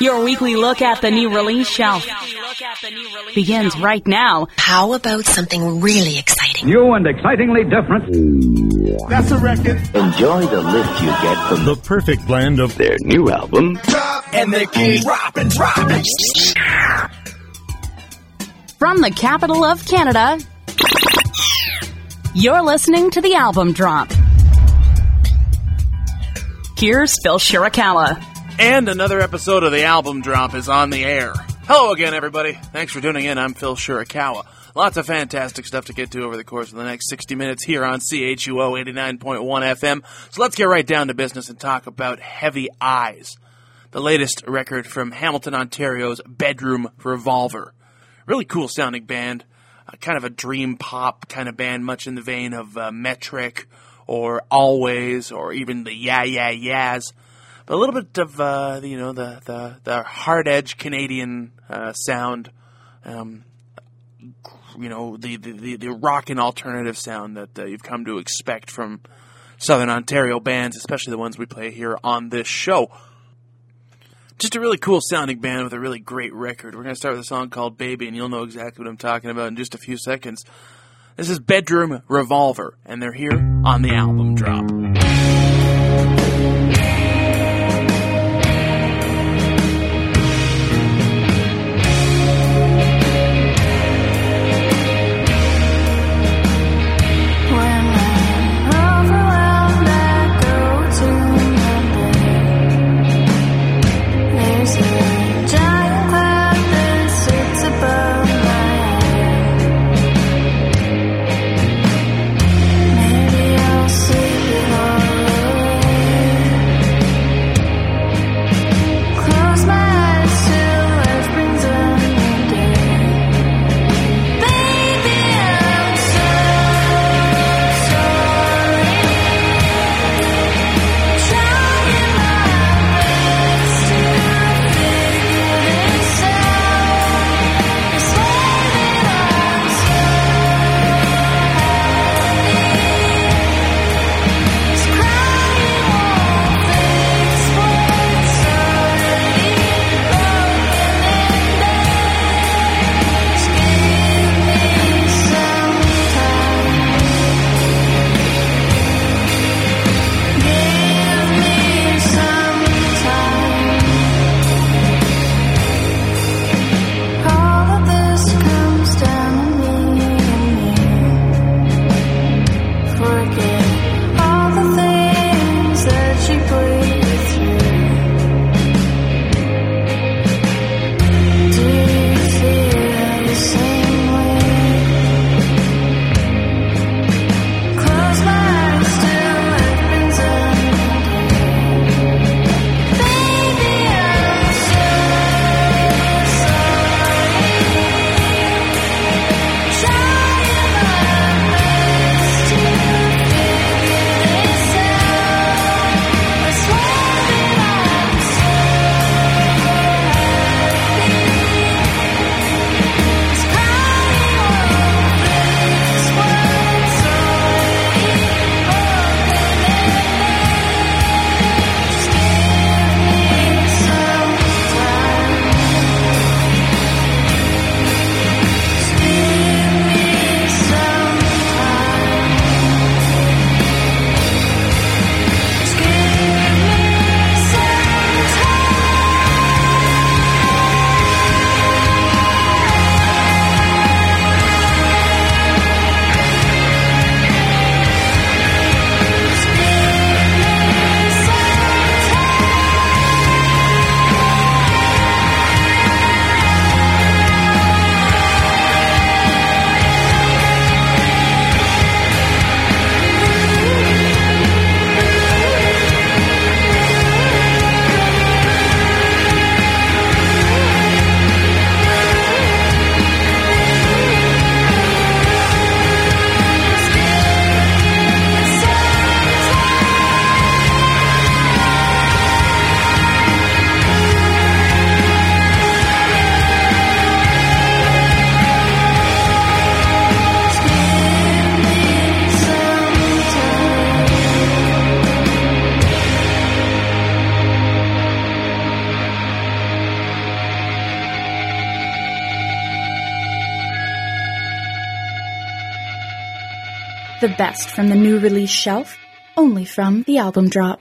Your weekly look at the new release shelf begins right now. How about something really exciting? New and excitingly different. That's a record. Enjoy the lift you get from the perfect blend of their new album. Drop and the key. Drop and drop it. From the capital of Canada, you're listening to The Album Drop. Here's Phil Shirakawa. And another episode of The Album Drop is on the air. Hello again, everybody. Thanks for tuning in. I'm Phil Shirakawa. Lots of fantastic stuff to get to over the course of the next 60 minutes here on CHUO 89.1 FM. So let's get right down to business and talk about Heavy Eyes, the latest record from Hamilton, Ontario's Bedroom Revolver. Really cool sounding band, kind of a dream pop kind of band, much in the vein of Metric or Always, or even the Yeah, Yeah, Yeahs. But a little bit of, the hard-edge Canadian sound, the rock and alternative sound that you've come to expect from Southern Ontario bands, especially the ones we play here on this show. Just a really cool-sounding band with a really great record. We're going to start with a song called Baby, and you'll know exactly what I'm talking about in just a few seconds. This is Bedroom Revolver, and they're here on The Album Drop. Yeah. The best from the new release shelf, only from The Album Drop.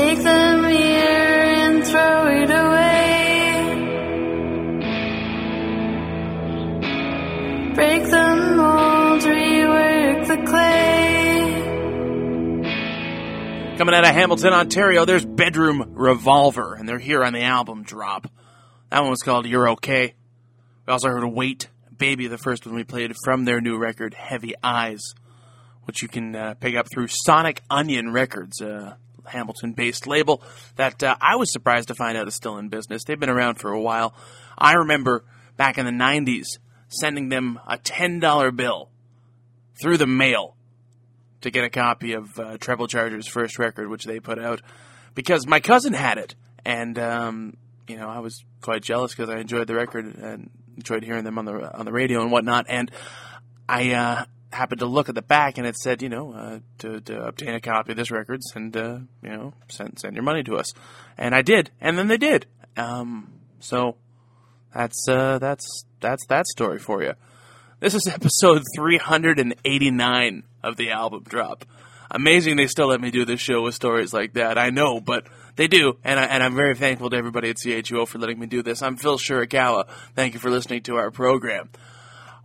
Take the mirror and throw it away. Break the mold, rework the clay. Coming out of Hamilton, Ontario, there's Bedroom Revolver, and they're here on the album drop. That one was called You're Okay. We also heard Wait, Baby, the first one we played from their new record, Heavy Eyes, which you can pick up through Sonic Onion Records, Hamilton-based label that I was surprised to find out is still in business. They've been around for a while. I remember back in the 90s sending them a $10 bill through the mail to get a copy of Treble Charger's first record, which they put out, because my cousin had it, and I was quite jealous because I enjoyed the record and enjoyed hearing them on the radio and whatnot, and I happened to look at the back, and it said, to obtain a copy of this record, send your money to us. And I did, and then they did. So that's that story for you. This is episode 389 of the album drop. Amazing they still let me do this show with stories like that. I know, but they do, and I'm very thankful to everybody at CHUO for letting me do this. I'm Phil Shirakawa. Thank you for listening to our program.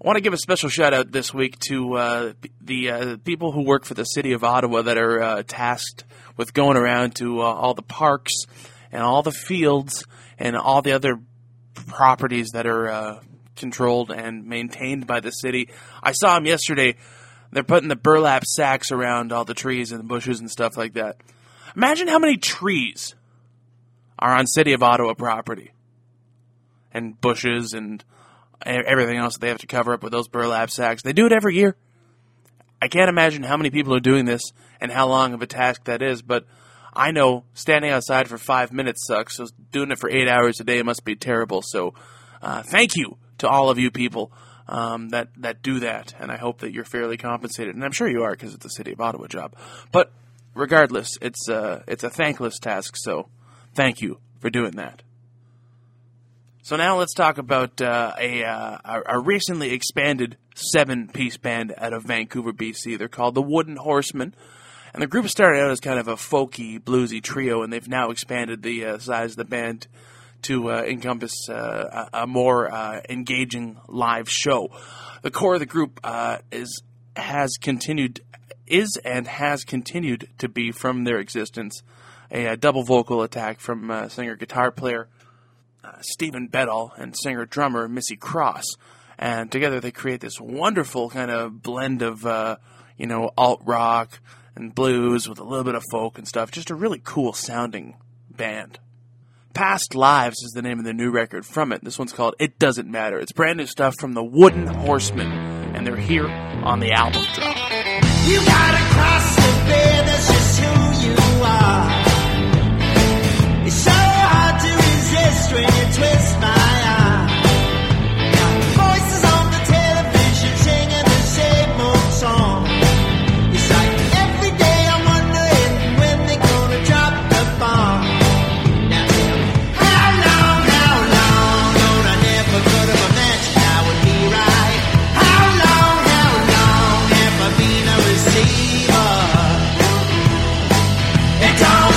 I want to give a special shout-out this week to the people who work for the City of Ottawa that are tasked with going around to all the parks and all the fields and all the other properties that are controlled and maintained by the city. I saw them yesterday. They're putting the burlap sacks around all the trees and the bushes and stuff like that. Imagine how many trees are on City of Ottawa property and bushes and everything else that they have to cover up with those burlap sacks. They do it every year. I can't imagine how many people are doing this and how long of a task that is, but I know standing outside for 5 minutes sucks, so doing it for 8 hours a day must be terrible. So thank you to all of you people that do that, and I hope that you're fairly compensated. And I'm sure you are, because it's a City of Ottawa job. But regardless, it's a thankless task, so thank you for doing that. So now let's talk about a recently expanded 7-piece band out of Vancouver, BC. They're called the Wooden Horsemen, and the group started out as kind of a folky, bluesy trio, and they've now expanded the size of the band to encompass a more engaging live show. The core of the group has continued to be, from their existence, a double vocal attack from singer-guitar player Stephen Bettall and singer-drummer Missy Cross, and together they create this wonderful kind of blend of, alt-rock and blues with a little bit of folk and stuff. Just a really cool-sounding band. Past Lives is the name of the new record from it. This one's called It Doesn't Matter. It's brand new stuff from the Wooden Horsemen, and they're here on the album drop. You gotta cross the bed, that's just who you are. It's so hard to resist when you twist my arm. Voices on the television singing the same old song. It's like every day I'm wondering when they're gonna drop the bomb. Now tell me, how long, Lord, I never could have imagined I would be right. How long have I been a receiver? It don't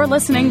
You're listening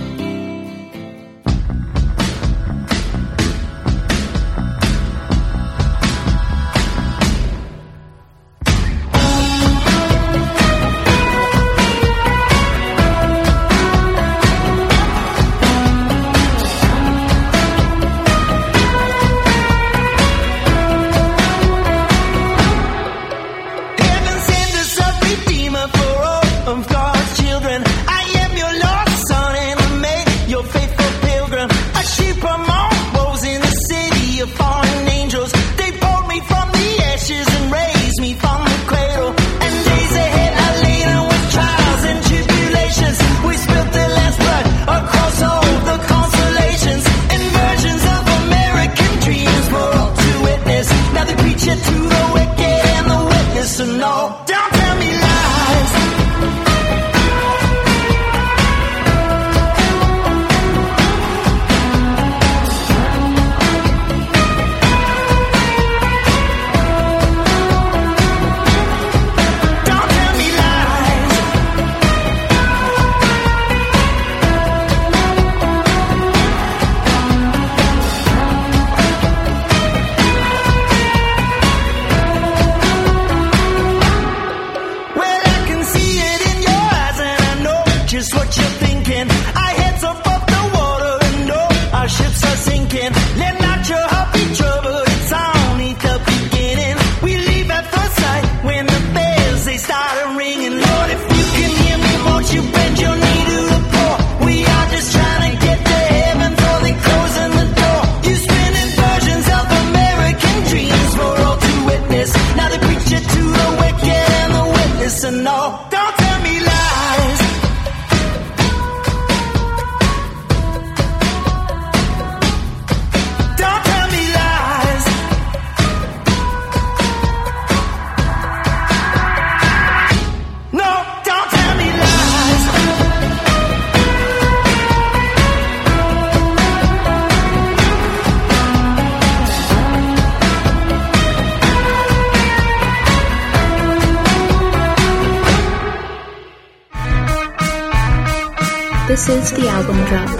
This is The Album Drop.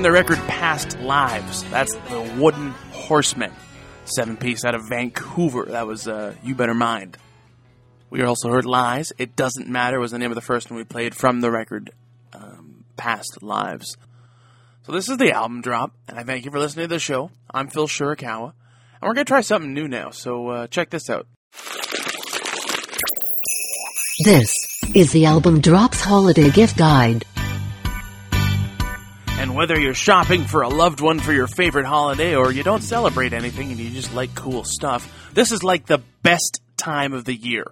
from the record Past Lives. That's the Wooden Horsemen, 7-piece out of Vancouver. That was You Better Mind. We also heard Lies. It Doesn't Matter was the name of the first one we played from the record Past Lives. So this is the album drop, and I thank you for listening to the show. I'm Phil Shirakawa, and we're going to try something new now, so check this out. This is the Album Drops Holiday Gift Guide. And whether you're shopping for a loved one for your favorite holiday or you don't celebrate anything and you just like cool stuff, this is like the best time of the year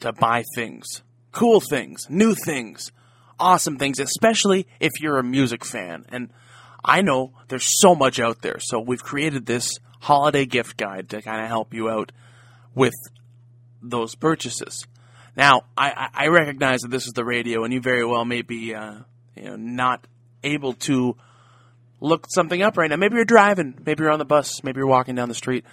to buy things. Cool things, new things, awesome things, especially if you're a music fan. And I know there's so much out there, so we've created this holiday gift guide to kind of help you out with those purchases. Now, I recognize that this is the radio and you very well may be not able to look something up right now. Maybe you're driving, maybe you're on the bus, maybe you're walking down the street.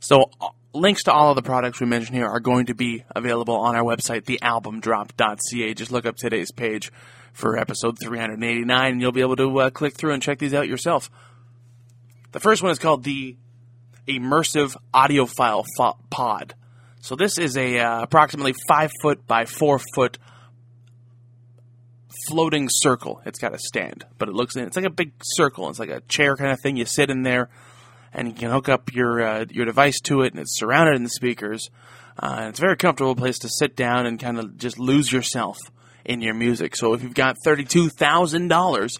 So links to all of the products we mentioned here are going to be available on our website, thealbumdrop.ca. Just look up today's page for episode 389 and you'll be able to click through and check these out yourself. The first one is called the Immersive Audiophile fo-Pod. So this is a approximately 5-foot by 4-foot floating circle. It's got a stand, but it's like a big circle. It's like a chair kind of thing. You sit in there and you can hook up your device to it, and it's surrounded in the speakers. And it's a very comfortable place to sit down and kind of just lose yourself in your music. So if you've got $32,000,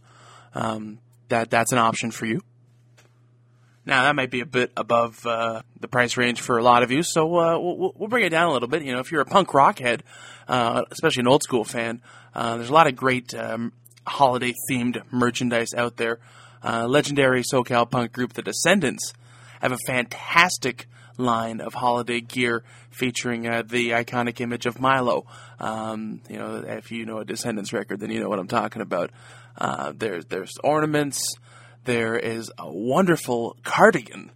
that's an option for you. Now, that might be a bit above the price range for a lot of you, so we'll bring it down a little bit. You know, if you're a punk rock head, especially an old school fan, there's a lot of great holiday-themed merchandise out there. Legendary SoCal punk group The Descendents have a fantastic line of holiday gear featuring the iconic image of Milo. If you know a Descendents record, then you know what I'm talking about. There's ornaments. There is a wonderful cardigan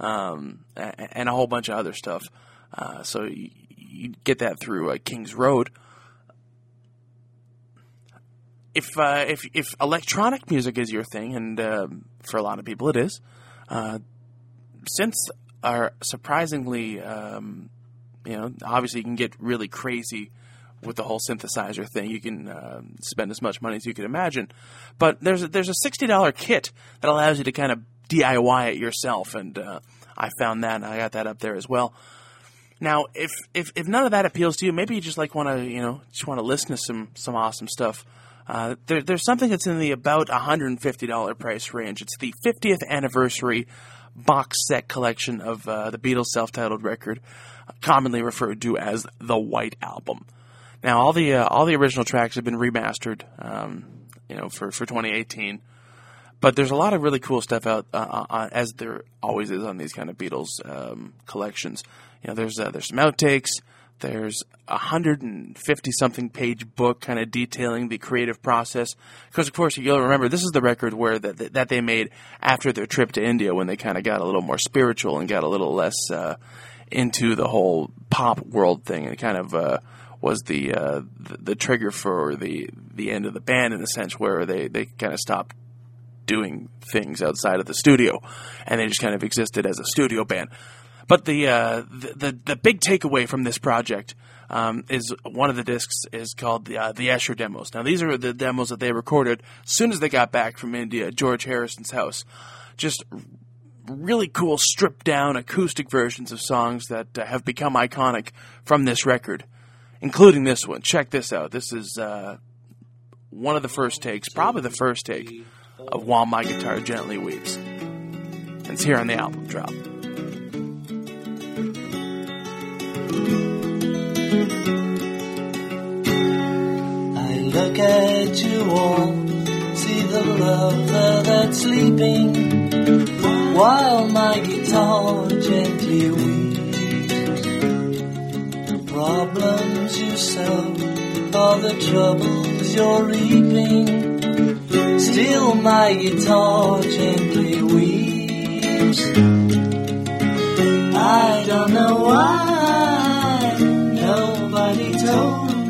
and a whole bunch of other stuff. So you get that through Kings Road. If electronic music is your thing, and for a lot of people it is, synths are surprisingly, obviously you can get really crazy with the whole synthesizer thing. You can spend as much money as you can imagine. But there's a $60 kit that allows you to kind of DIY it yourself, and I found that, and I got that up there as well. Now, if none of that appeals to you, maybe you just like want to listen to some awesome stuff. There's something that's in the about $150 price range. It's the 50th anniversary box set collection of the Beatles' self-titled record, commonly referred to as the White Album. Now, all the original tracks have been remastered, for 2018. But there's a lot of really cool stuff out, as there always is on these kind of Beatles collections. You know, there's some outtakes. There's a 150-something page book kind of detailing the creative process. Because, of course, you'll remember this is the record where that they made after their trip to India, when they kind of got a little more spiritual and got a little less into the whole pop world thing, and kind of was the trigger for the end of the band, in a sense, where they kind of stopped doing things outside of the studio, and they just kind of existed as a studio band. But the big takeaway from this project is one of the discs is called the Escher Demos. Now, these are the demos that they recorded as soon as they got back from India at George Harrison's house. Just really cool, stripped-down acoustic versions of songs that have become iconic from this record, including this one. Check this out. This is one of the first takes, probably the first take, of While My Guitar Gently Weeps. And it's here on the album drop. I look at you all, see the lover that's sleeping, while my guitar gently weeps. Problems you sow are the troubles you're reaping. Still, my guitar gently weeps. I don't know why nobody told me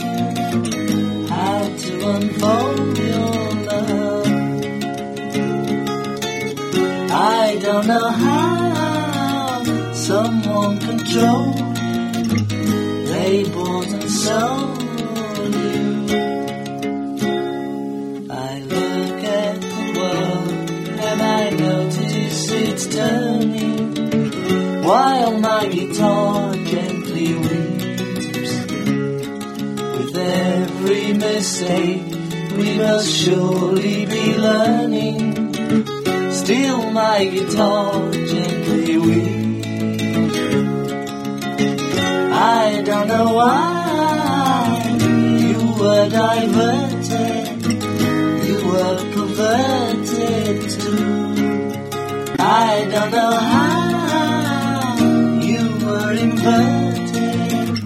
how to unfold your love. somehow, someone control. They bought and sold you. I look at the world and I notice it's turning while my guitar gently weeps. With every mistake we must surely be learning. Still my guitar gently weeps. I don't know why you were diverted, you were perverted too. I don't know how you were inverted,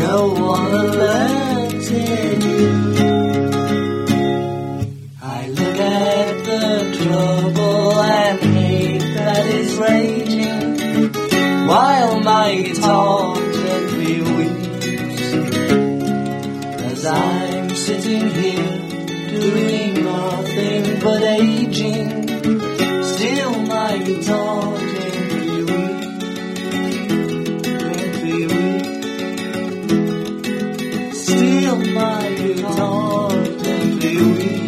no one alerted you. While my guitar gently weeps, as I'm sitting here doing nothing but aging, still my guitar gently weeps, gently weeps. Still my guitar gently weeps.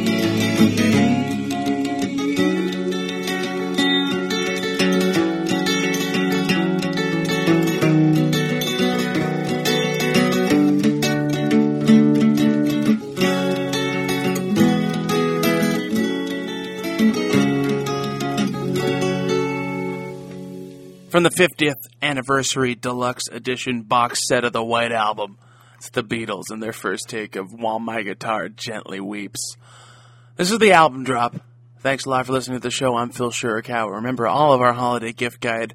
From the 50th Anniversary Deluxe Edition box set of the White Album, it's the Beatles and their first take of While My Guitar Gently Weeps. This is The Album Drop. Thanks a lot for listening to the show. I'm Phil Shirakawa. Remember, all of our holiday gift guide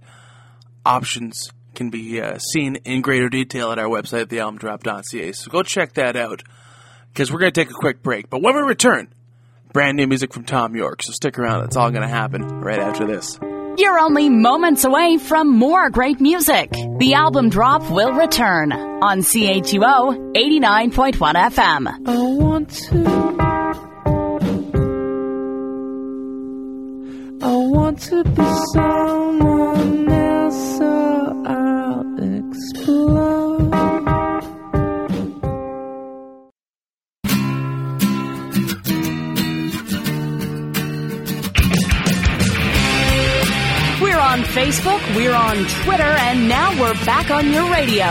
options can be seen in greater detail at our website, thealbumdrop.ca. So go check that out, because we're going to take a quick break. But when we return, brand new music from Thom Yorke. So stick around. That's all going to happen right after this. You're only moments away from more great music. The Album Drop will return on CHUO 89.1 FM. I want to be someone else, so I'll explode. On Facebook, we're on Twitter, and now we're back on your radio.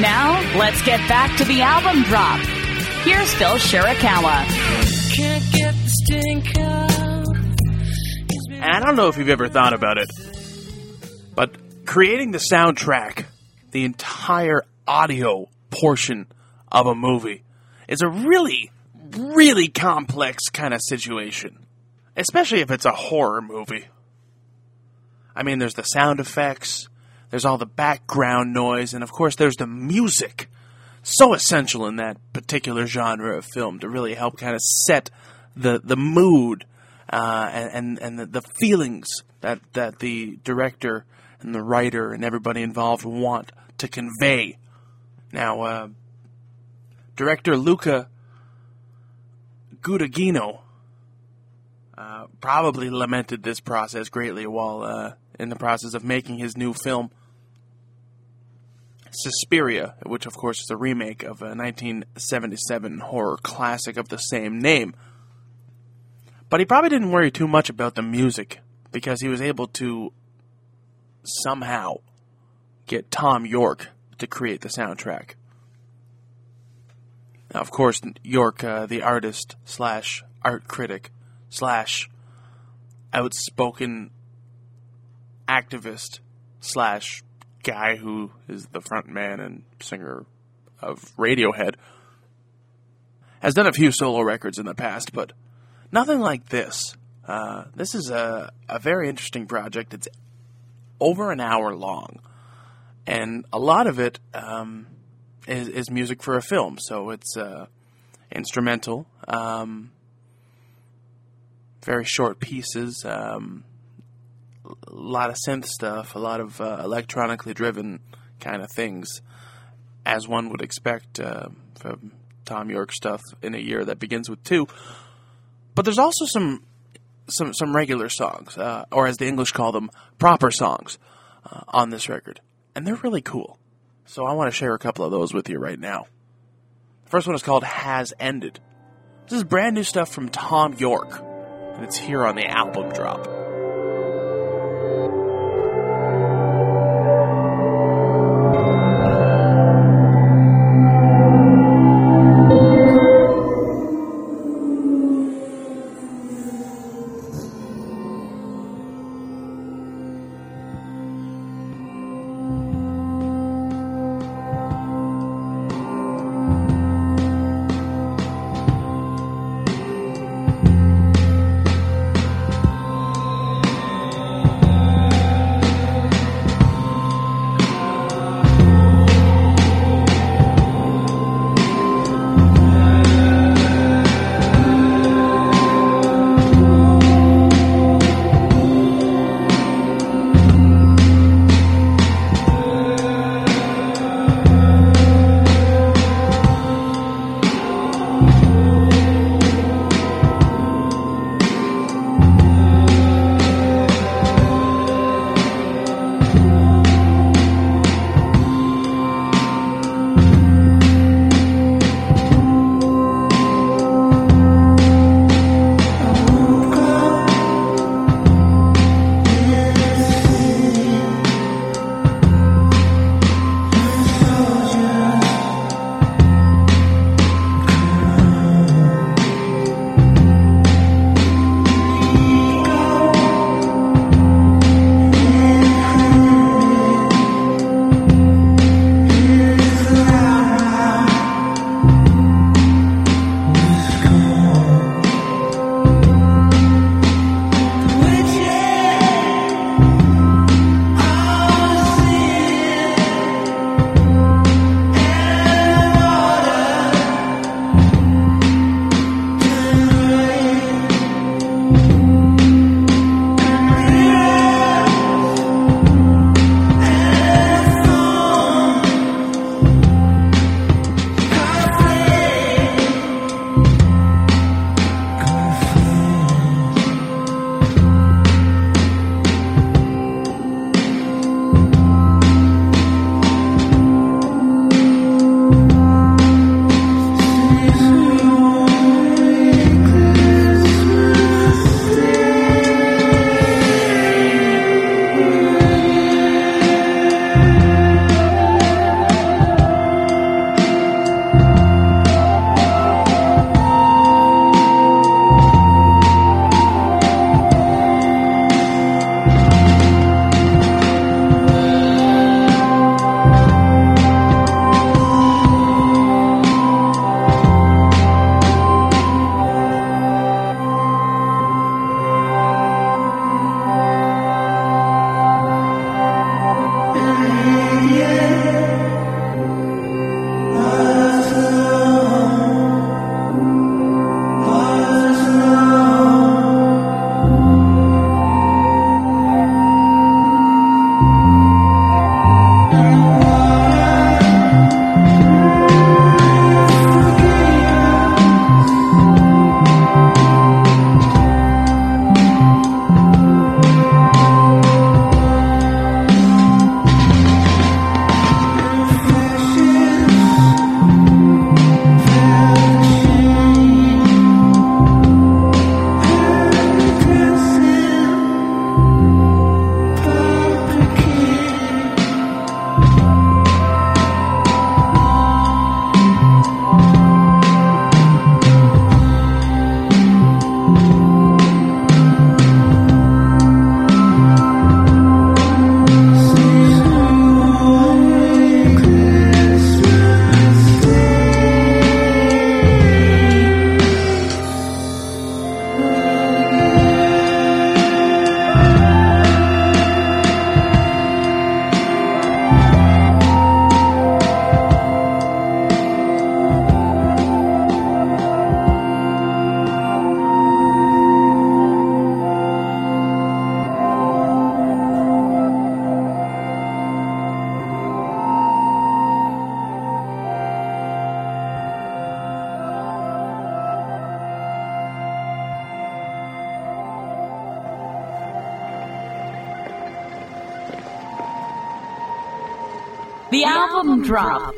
Now, let's get back to The Album Drop. Here's Phil Shirakawa. And I don't know if you've ever thought about it, but creating the soundtrack, the entire audio portion of a movie, is a really, really complex kind of situation. Especially if it's a horror movie. I mean, there's the sound effects, there's all the background noise, and of course there's the music. So essential in that particular genre of film to really help kind of set the mood and the feelings that the director and the writer and everybody involved want to convey. Now, director Luca Guadagnino probably lamented this process greatly while in the process of making his new film, Suspiria, which of course is a remake of a 1977 horror classic of the same name. But he probably didn't worry too much about the music, because he was able to somehow get Thom Yorke to create the soundtrack. Now, of course, Yorke, the artist / art critic / outspoken activist / guy who is the front man and singer of Radiohead, has done a few solo records in the past, but nothing like this. This is a very interesting project. It's over an hour long, and a lot of it is music for a film, so it's instrumental, very short pieces, a lot of synth stuff, a lot of electronically driven kind of things, as one would expect from Thom Yorke stuff in a year that begins with 2. But there's also some some regular songs, or as the English call them, proper songs on this record. And they're really cool. So I want to share a couple of those with you right now. The first one is called Has Ended. This is brand new stuff from Thom Yorke, and it's here on the album drop. The Album Drop.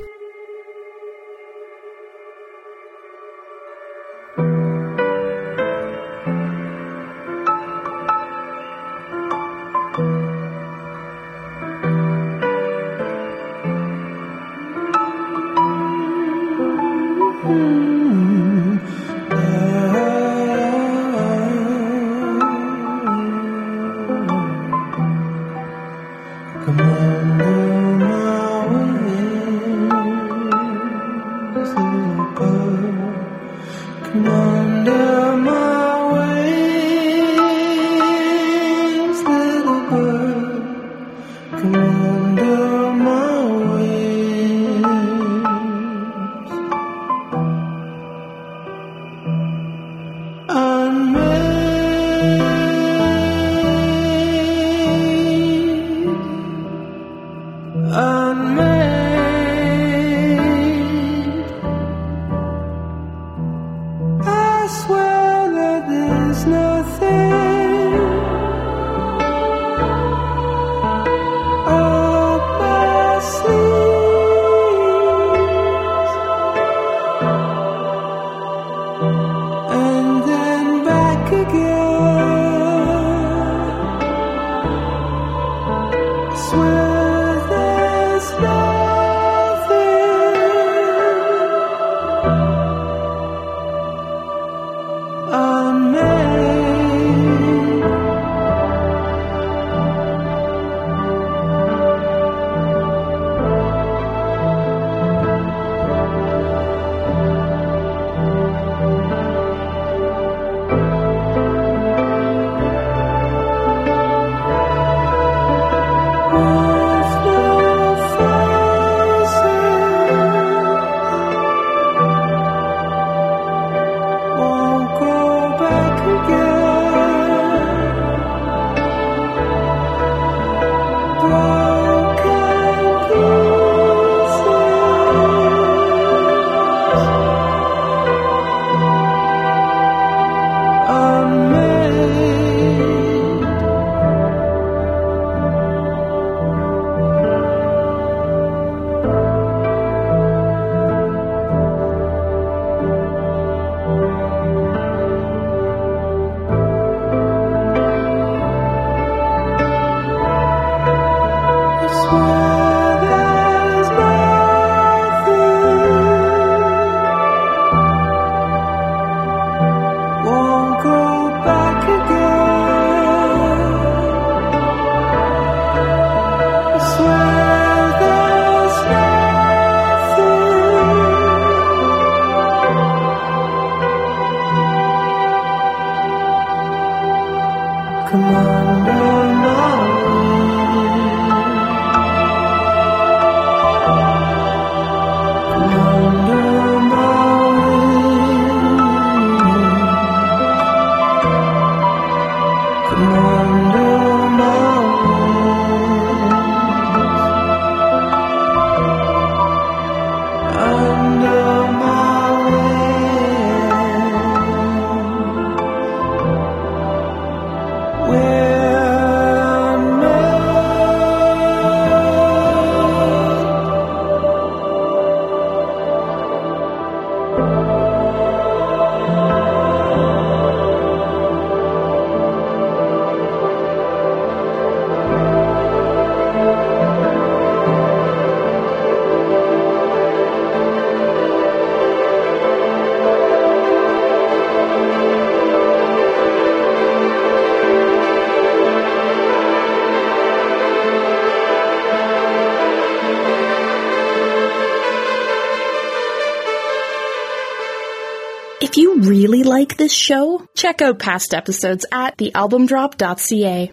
If you really like this show, check out past episodes at thealbumdrop.ca.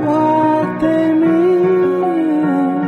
What they mean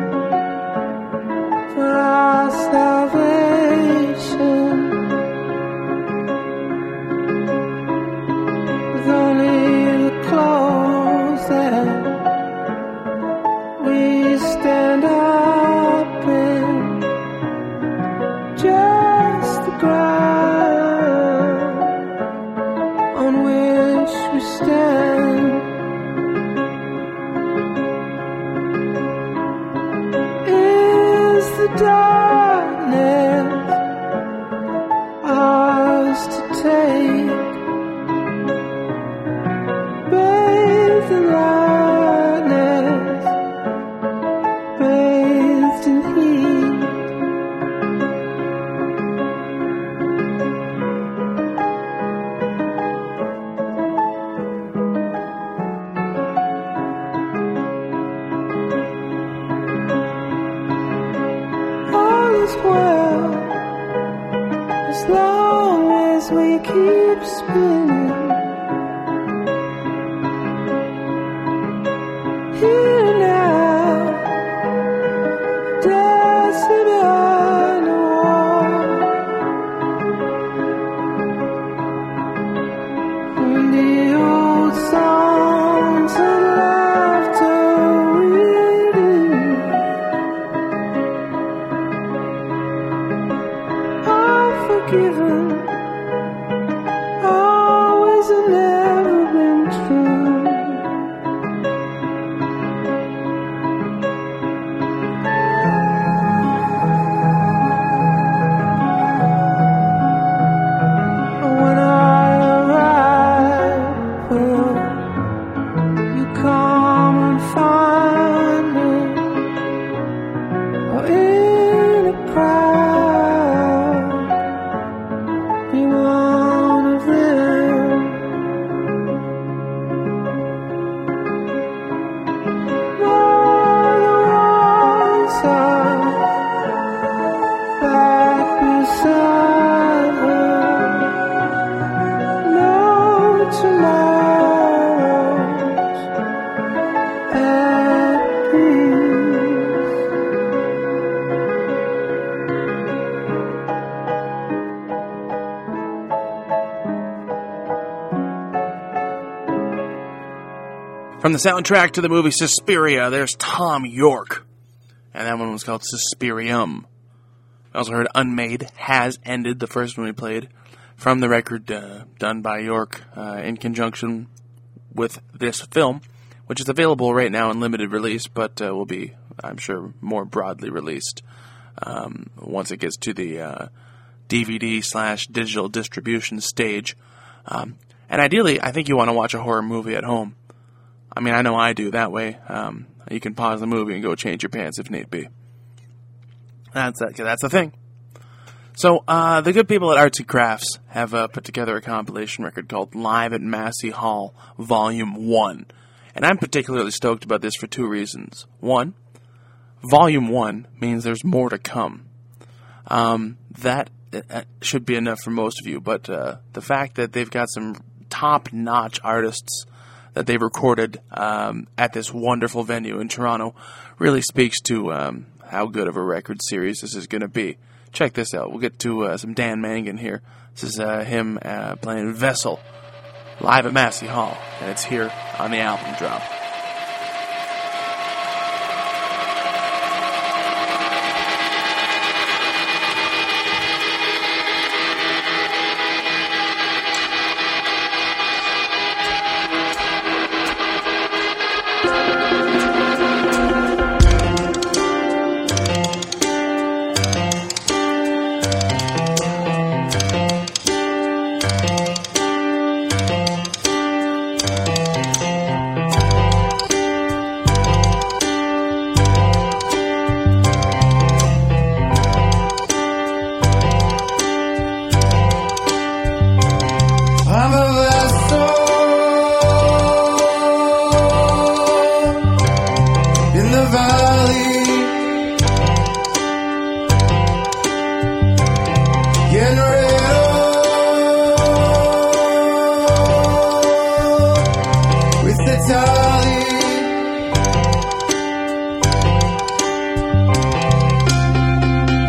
From the soundtrack to the movie Suspiria, there's Thom Yorke. And that one was called Suspirium. I also heard Unmade Has Ended, the first one we played, from the record done by Yorke in conjunction with this film, which is available right now in limited release, but will be, I'm sure, more broadly released once it gets to the DVD/digital distribution stage. And ideally, I think you want to watch a horror movie at home. I mean, I know I do. That way, you can pause the movie and go change your pants if need be. That's the thing. So, the good people at Arts and Crafts have put together a compilation record called Live at Massey Hall, Volume 1. And I'm particularly stoked about this for two reasons. One, Volume 1 means there's more to come. That should be enough for most of you, but the fact that they've got some top-notch artists that they've recorded at this wonderful venue in Toronto really speaks to how good of a record series this is going to be. Check this out. We'll get to some Dan Mangan here. This is him playing Vessel live at Massey Hall, and it's here on The Album Drop.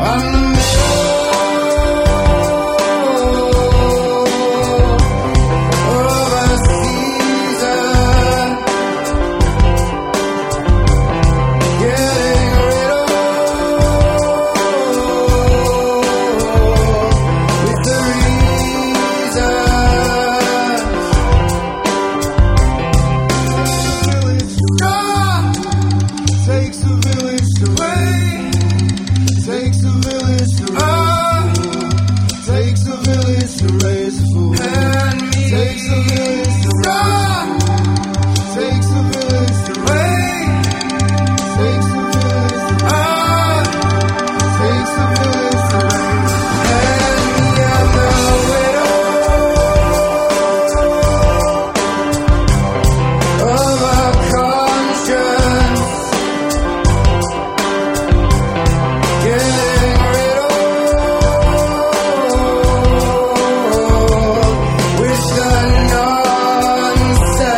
I'm Takes a village to raise a fool. Takes a village to raise a fool. Takes a village to raise a fool. Takes a village to raise. Takes a village to raise. Takes a village to raise. And the other widow of our conscience, getting rid of with the nonsense.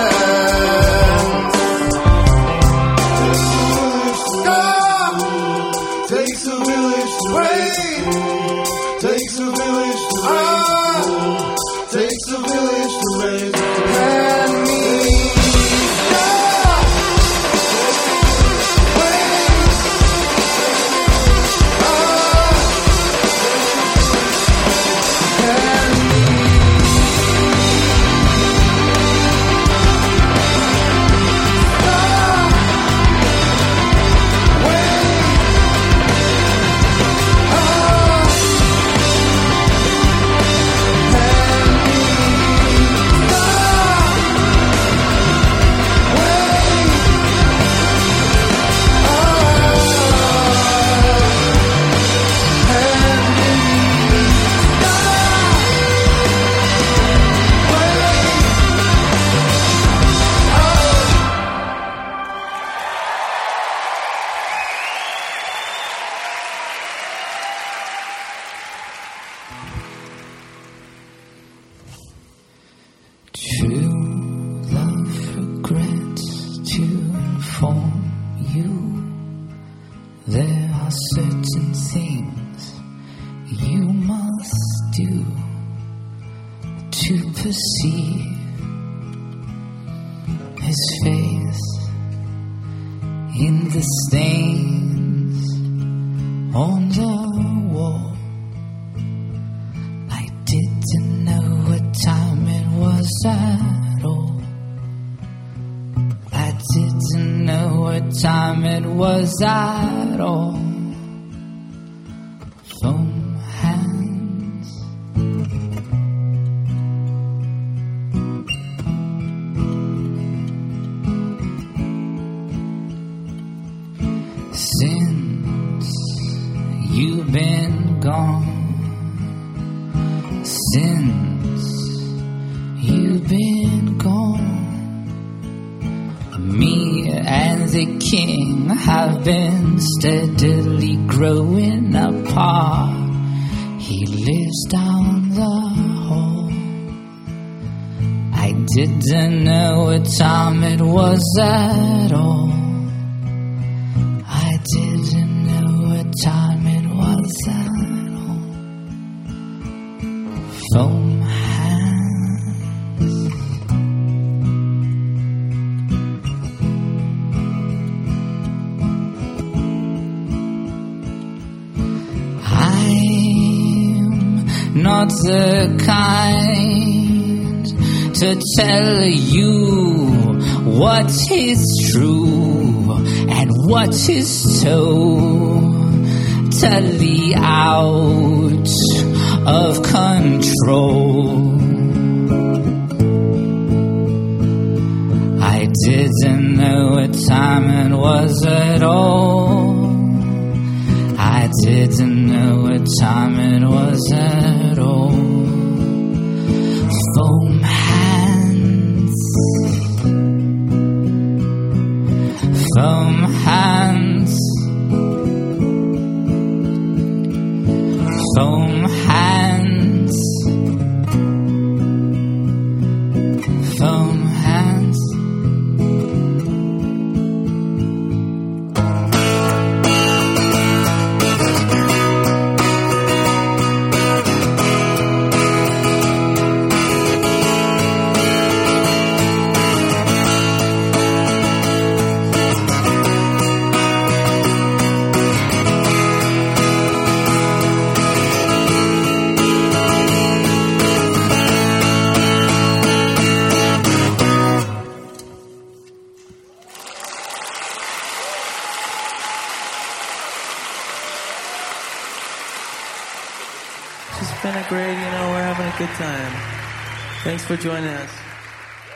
has been a great, we're having a good time. Thanks for joining us.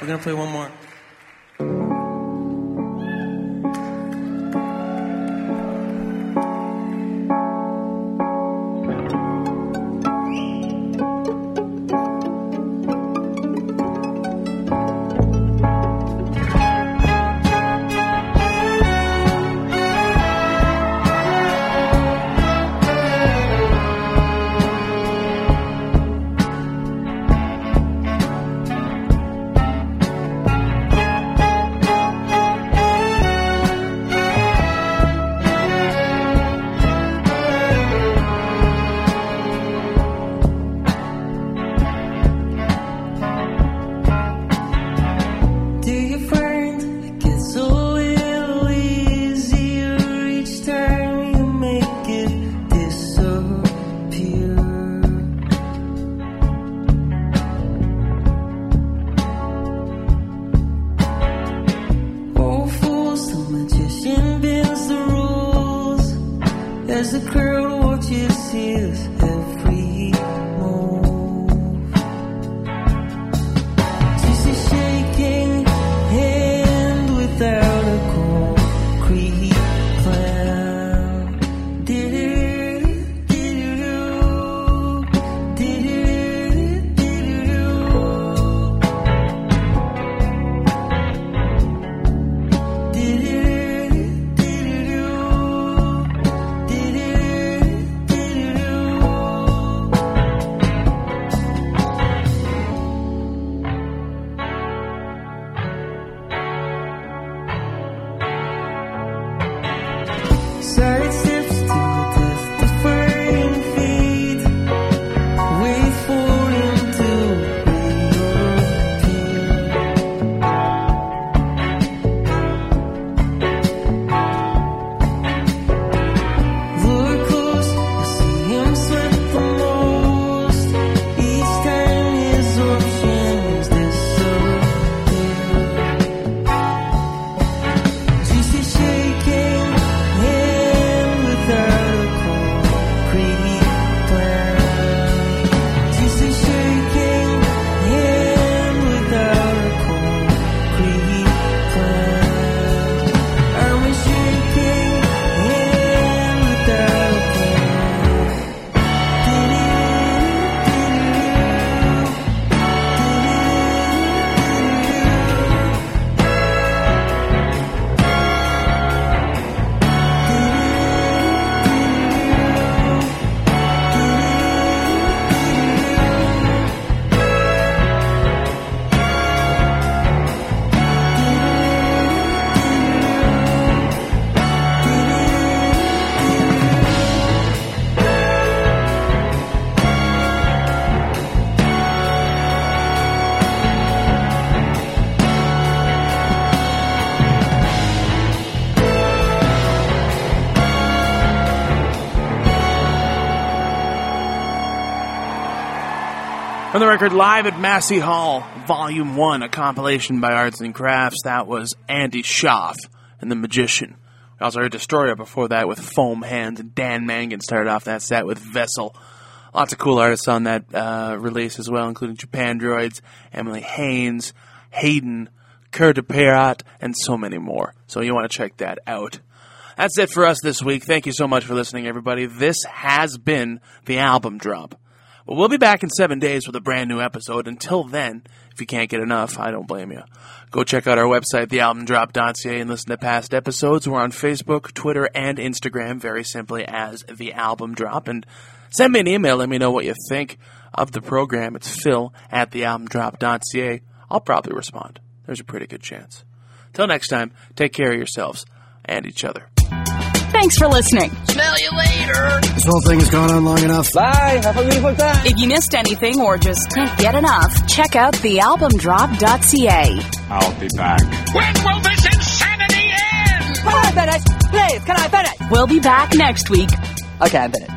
We're going to play one more. From the record Live at Massey Hall, Volume 1, a compilation by Arts and Crafts, that was Andy Schaaf and The Magician. We also heard Destroyer before that with Foam Hands, and Dan Mangan started off that set with Vessel. Lots of cool artists on that release as well, including Japan Droids, Emily Haynes, Hayden, Cœur de Pirate, and so many more. So you want to check that out. That's it for us this week. Thank you so much for listening, everybody. This has been The Album Drop. But we'll be back in 7 days with a brand new episode. Until then, if you can't get enough, I don't blame you. Go check out our website, thealbumdrop.ca, and listen to past episodes. We're on Facebook, Twitter, and Instagram, very simply as The Album Drop. And send me an email. Let me know what you think of the program. It's phil@thealbumdrop.ca. I'll probably respond. There's a pretty good chance. Till next time, take care of yourselves and each other. Thanks for listening. Smell you later. This whole thing has gone on long enough. Bye. Have a beautiful time. If you missed anything or just can't get enough, check out thealbumdrop.ca. I'll be back. When will this insanity end? Can I finish? Please, can I finish? We'll be back next week. Okay, I'm finished.